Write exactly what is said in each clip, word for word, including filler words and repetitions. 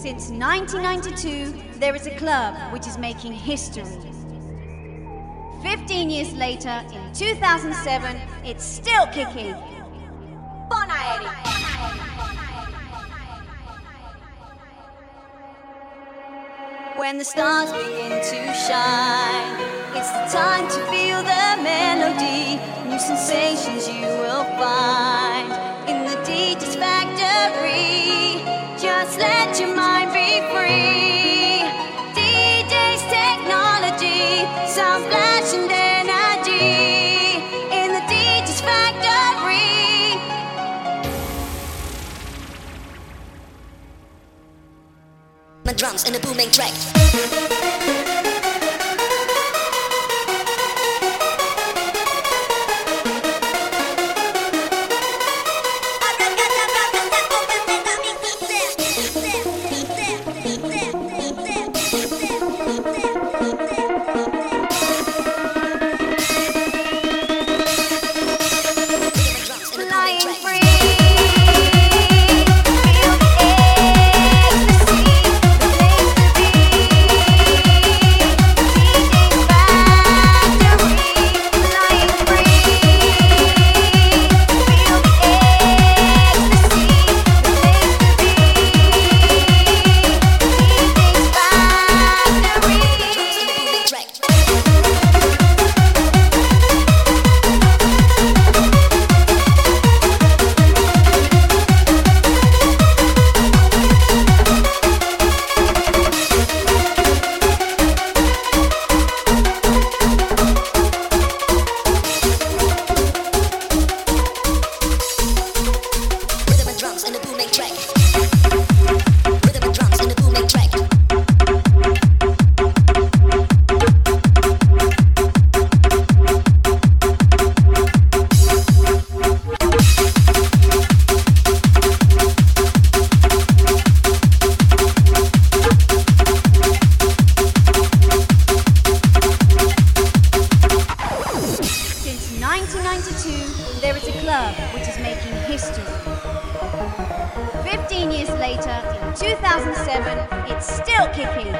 Since nineteen ninety-two, there is a club which is making history. fifteen years later, in two thousand seven, it's still kicking. Bon Aeri. When the stars begin to shine, it's the time to feel the melody. New sensations you will find in the D J's factory. Just let your mind be free. D J's technology, sound flash and energy in the D J's factory. My drums and a booming track. There is a club which is making history. fifteen years later, in two thousand seven, it's still kicking.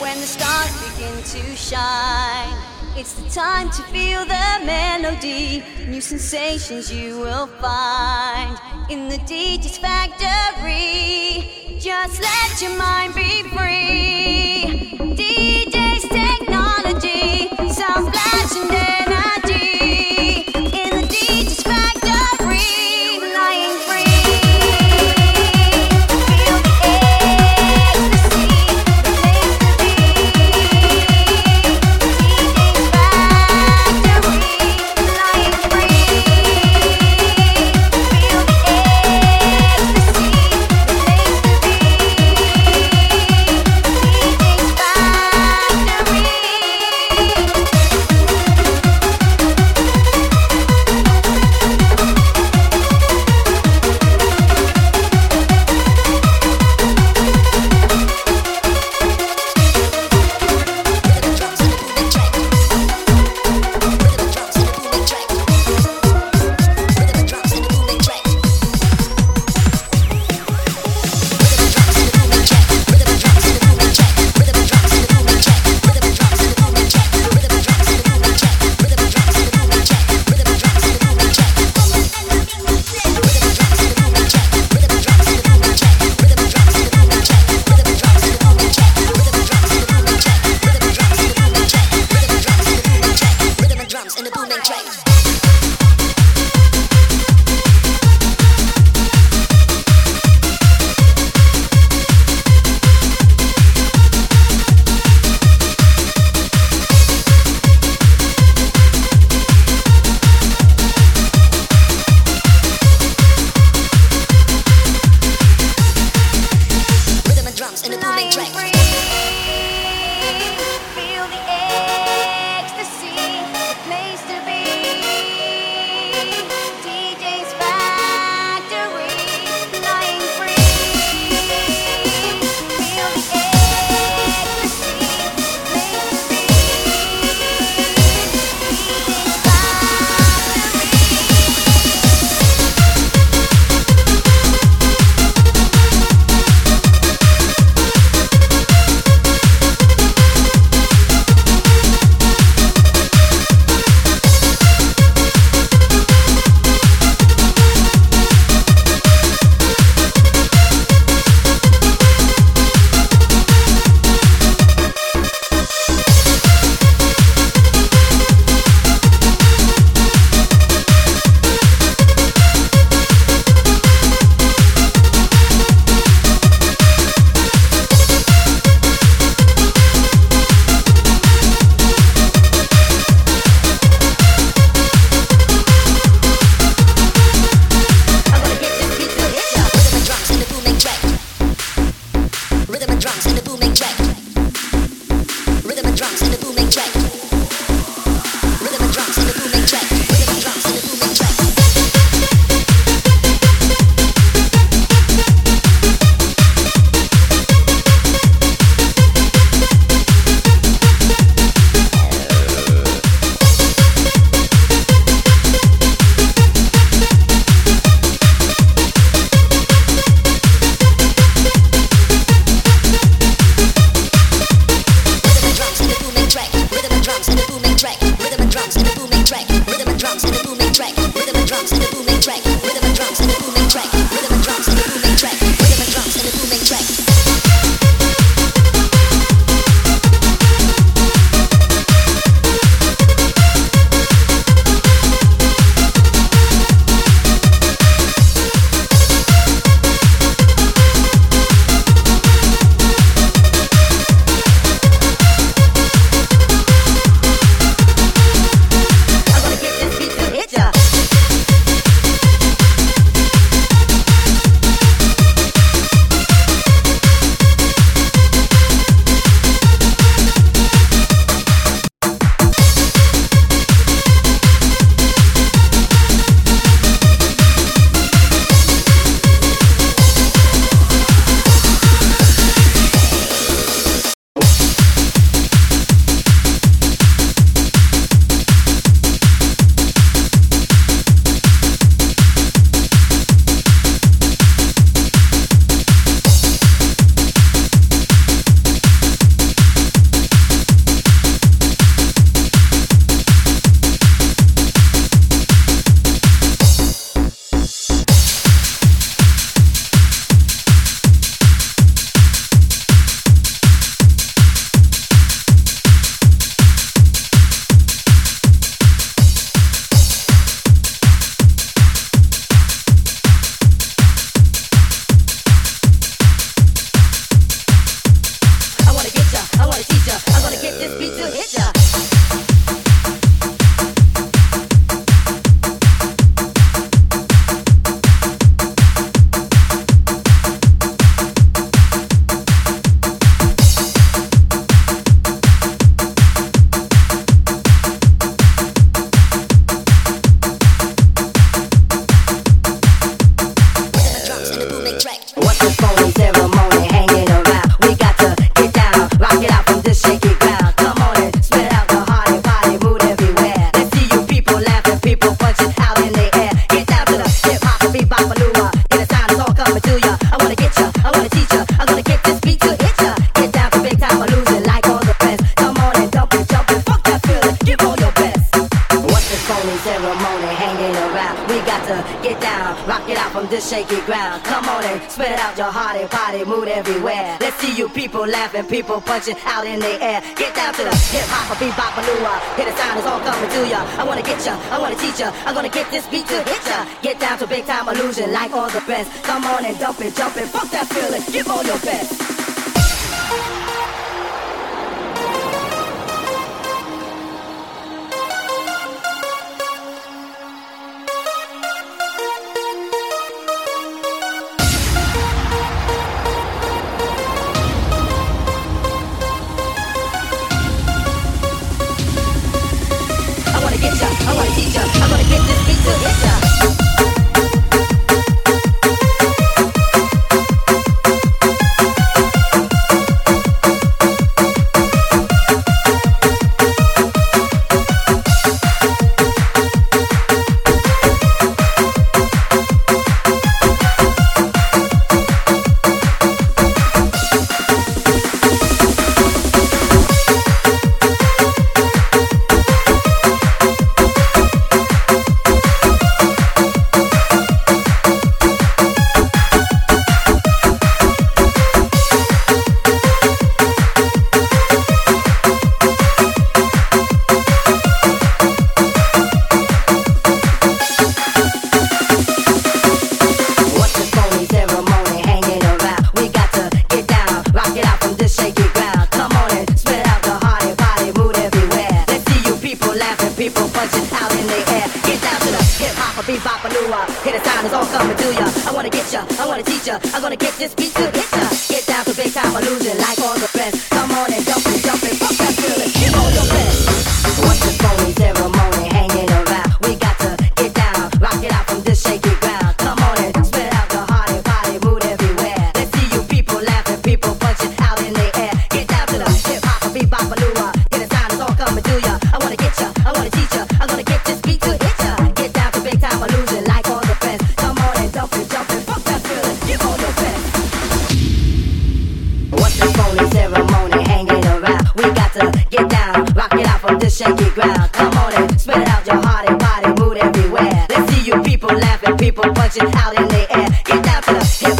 When the stars begin to shine, it's the time to feel the melody. New sensations you will find in the D J's factory. Just let your mind be free. D J's technology, sound flash and energy in the D J's factory. Flying free. Laughing, people punching out in the air. Get down to the hip hop or bebop balua. Hear the sound is all coming to ya. I wanna get ya, I wanna teach ya. I'm gonna get this beat to hit ya. Get down to big time illusion, like all the best. Come on and dump it, jump it, fuck that feeling. Give all your best. teach ya. I'm gonna get this beat to hit ya. Get down for big time illusion like all the rest. Come on and jump and jump and fuck that feeling. Give all your best. What's the phony ceremony hanging around? We got to get down, rock it out from this shaky ground. Come on and spit out the heart and body mood everywhere. Let's see you people laughing, people punching out in the air. Get down to the hip hop, beat bop a lua. Get a sound, it's all coming to ya. I wanna get ya, I wanna teach ya. I'm gonna get this beat to hit ya. Get down for big time illusion like all the rest. Come on and jump and jump and fuck that feeling. Give all your best. What's the phony ceremony hanging around? We got to get down, rock it out from this shaky ground. Come on and spread it out your heart and body, mood everywhere. Let's see you people laughing, people punching out in the air. Get down to the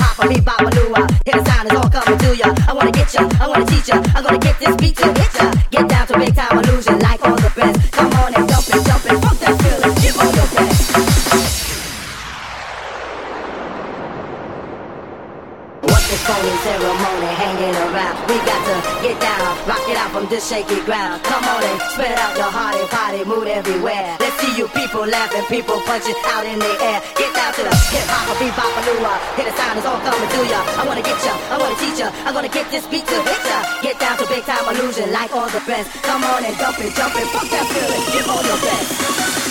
hip hop and beat bop a lua. Hear the sound, it's all coming to ya. I wanna get ya, I wanna teach ya. I'm gonna get this beat to hit ya. Get down to big time illusion like all the best. Come on and jump and jump and fuck that feeling. Give all your best. What's this phony ceremony hanging around? We got to get down, rock it out from this shaky ground. Come on and spread out your heart and body, mood everywhere. Let's see you people laughing, people punching out in the air. Get down to the hip hop or bebop or lua. Hear the sound, it's all coming to ya. I wanna get ya, I wanna teach ya. I'm gonna get this beat to hit ya. Get down to big time illusion like all the best. Come on and jump and jump and fuck that feeling. Give all your best.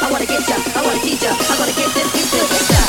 I wanna get ya, I wanna teach ya, I'm gonna get this beat to hit ya.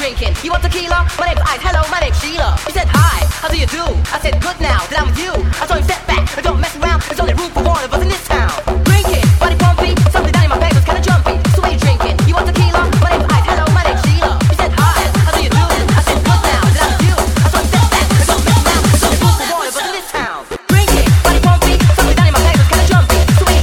drinking. You want tequila? My name's Ice. Hello, my name's Sheila. He said, hi, how do you do? I said, good now that I'm with you. I told him, step back and don't mess around. There's only room for one of us in this town. Drinking, body bumpy, something down in my pants was kinda jumpy. So what are you drinking? You want tequila? My name's Ice. Hello, my name's Sheila. He said, hi, how do you do? I said, good now that I'm with you. I told him, step back and don't mess around. There's only room for one of us in this town. Drinking, body bumpy, something down in my pants was kinda jumpy. So what are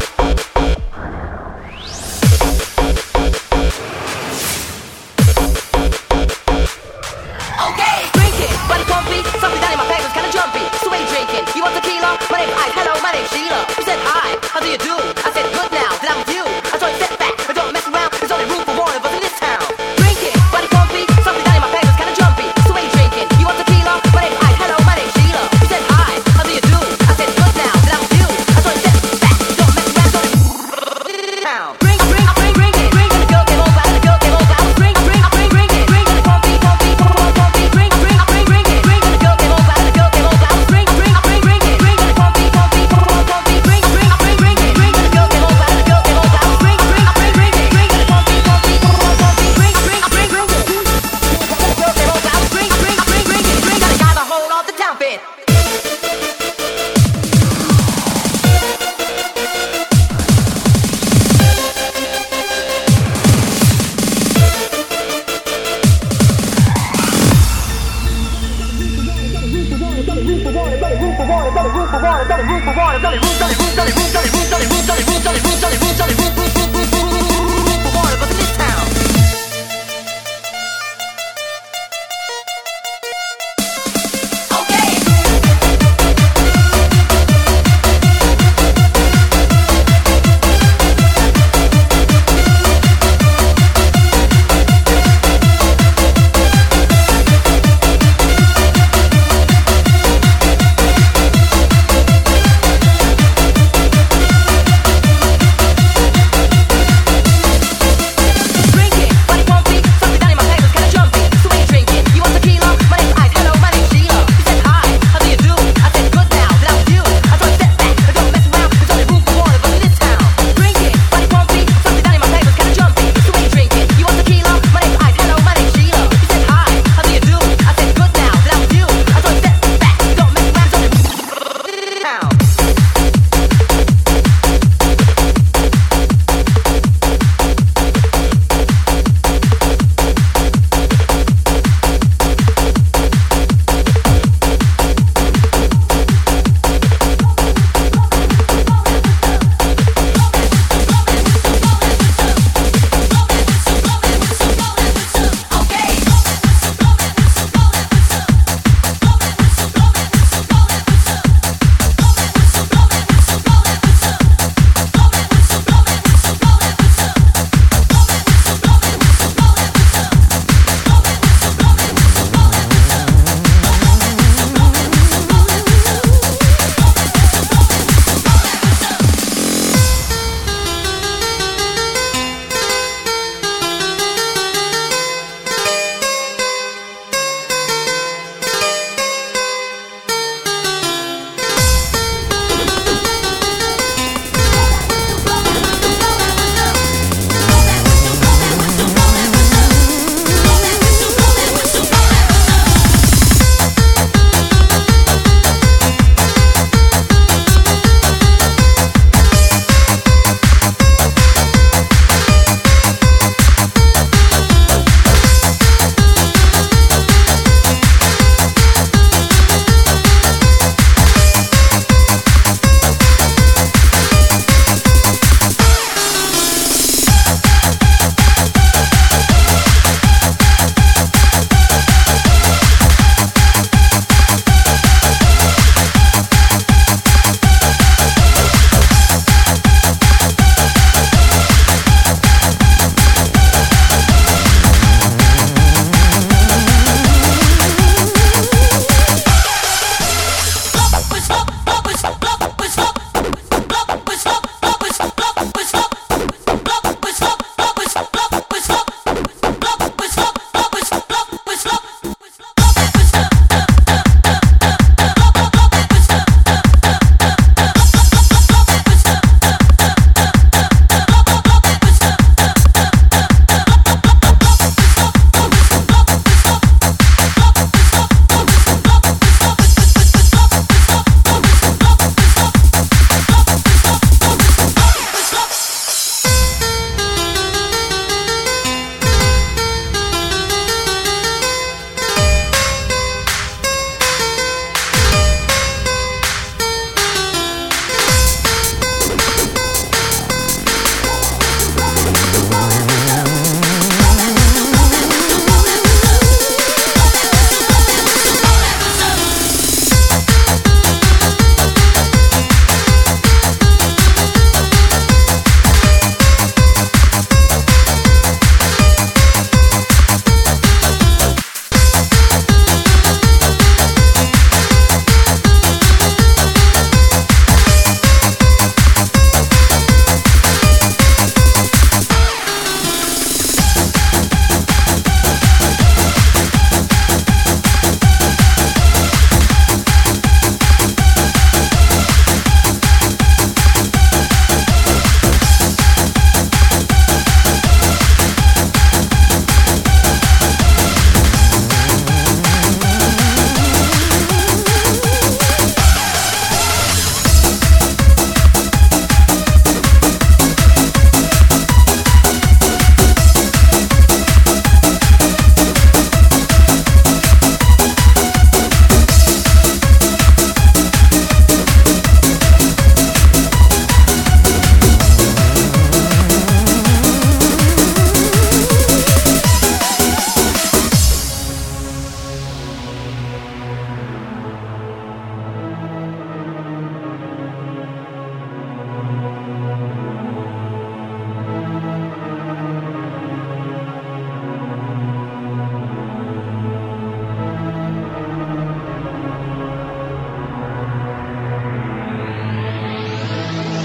you drinking? You want tequila? My name's Ice. Hello, my name's Sheila. He said, hi, how do you do? I said, good now that I'm with you. I told him, step back and don't mess around. There's only room for one of us in this town. Drinking, body bumpy, something down in my pants was kinda jumpy. So what are you drinking? You want tequila? My name's Ice. Hello, my name's Sheila. He said, hi, how do you do? I said, good now that I'm with you. I told him, step back and don't mess around. There's only room for one of us in this town.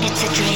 It's a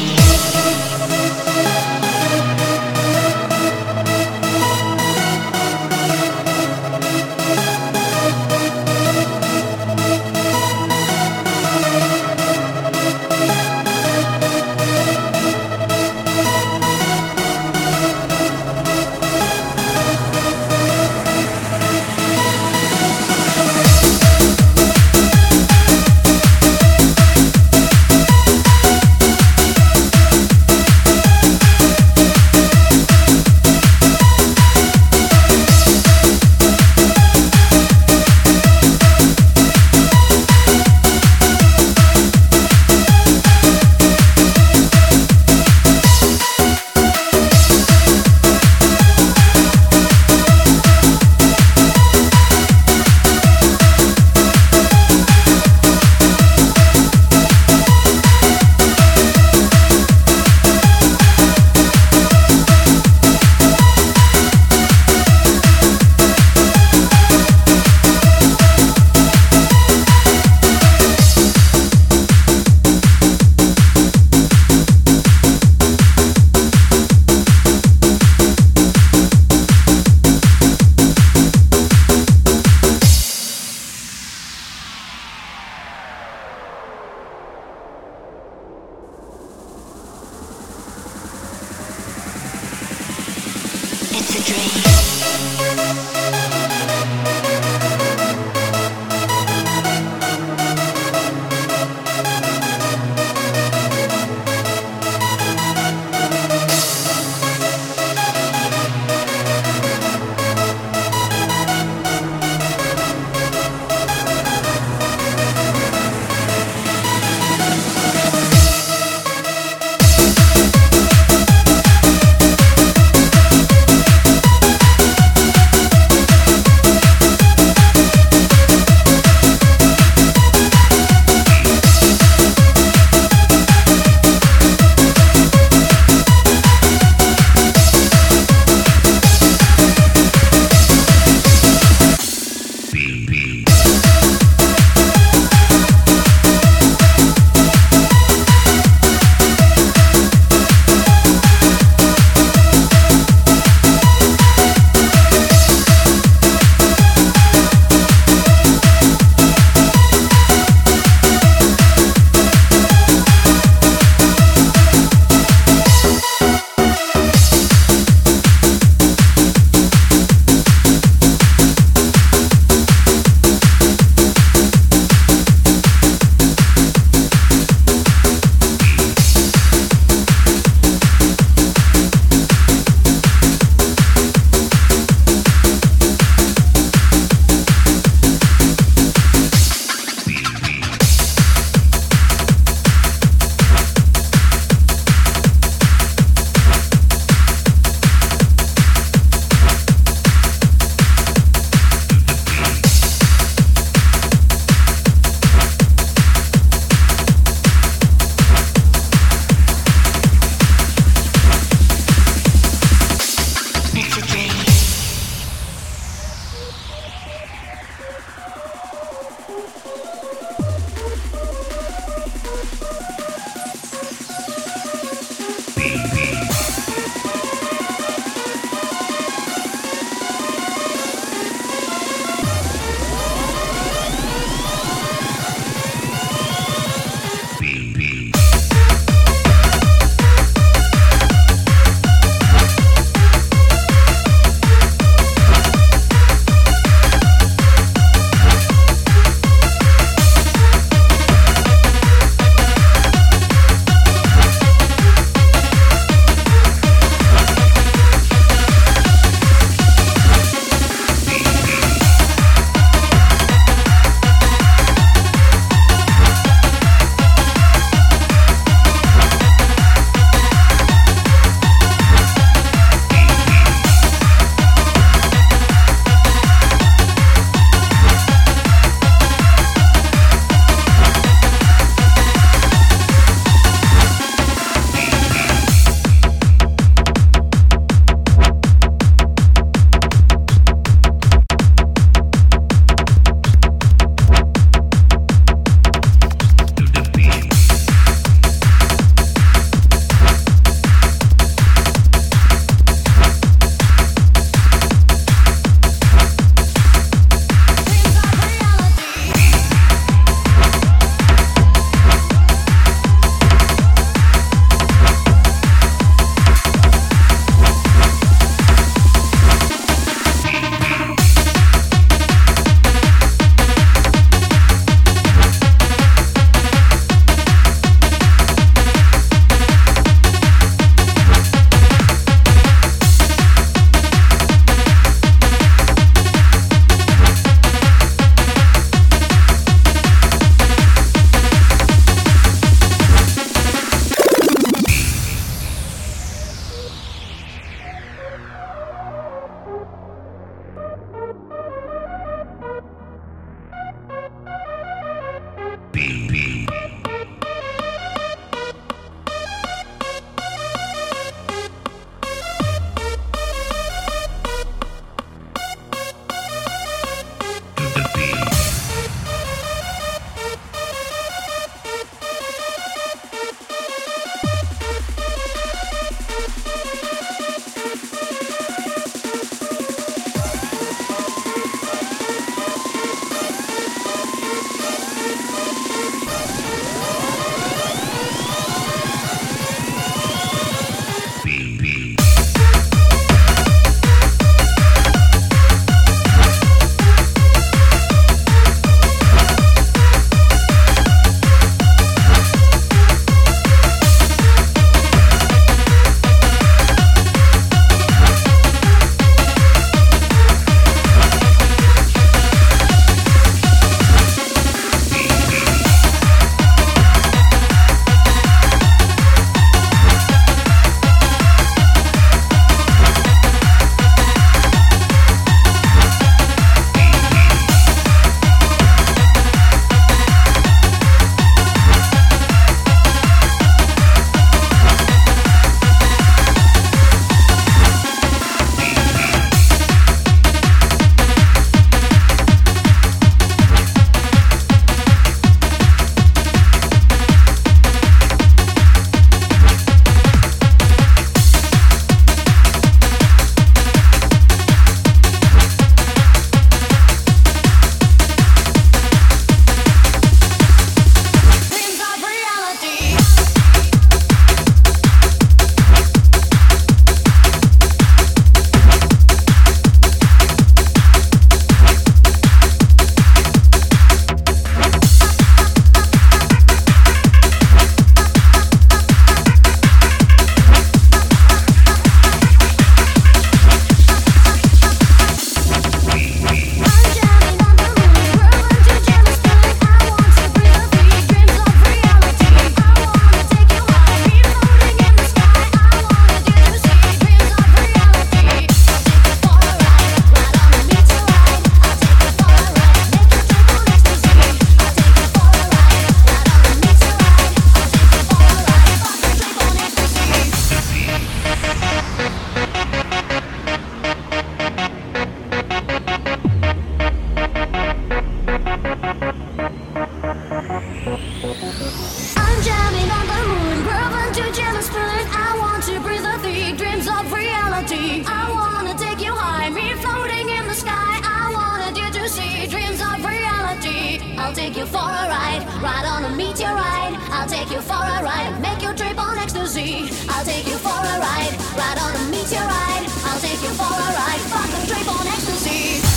you for a ride, ride on a meteorite. I'll take you for a ride, make your trip on ecstasy. I'll take you for a ride, ride on a meteorite. I'll take you for a ride, fuck a trip on ecstasy.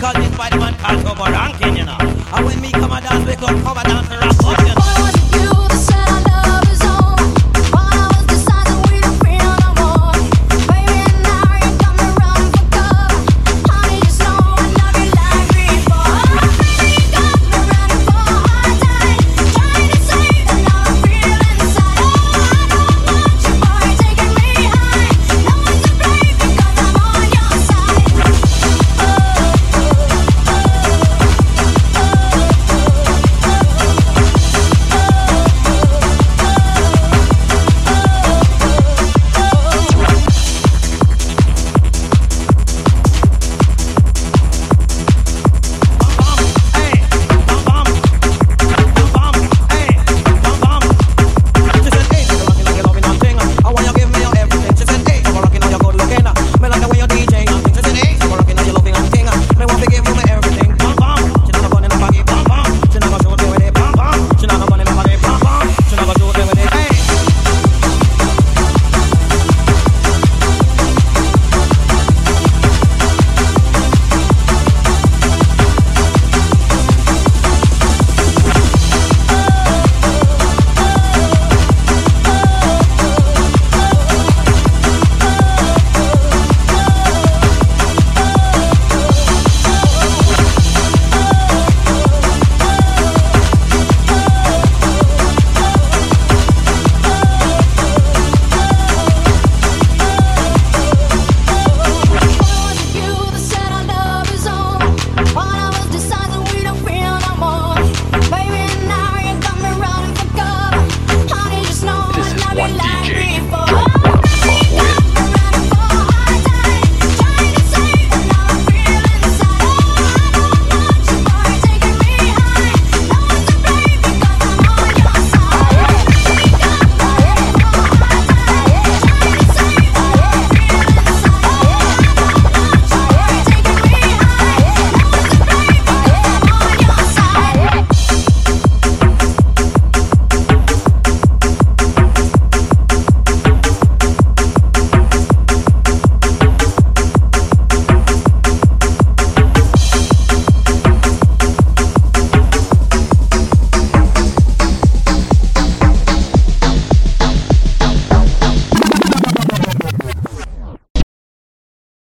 Cause this white man can't cover ranking, you know. And when me come a dance, we could cover dance.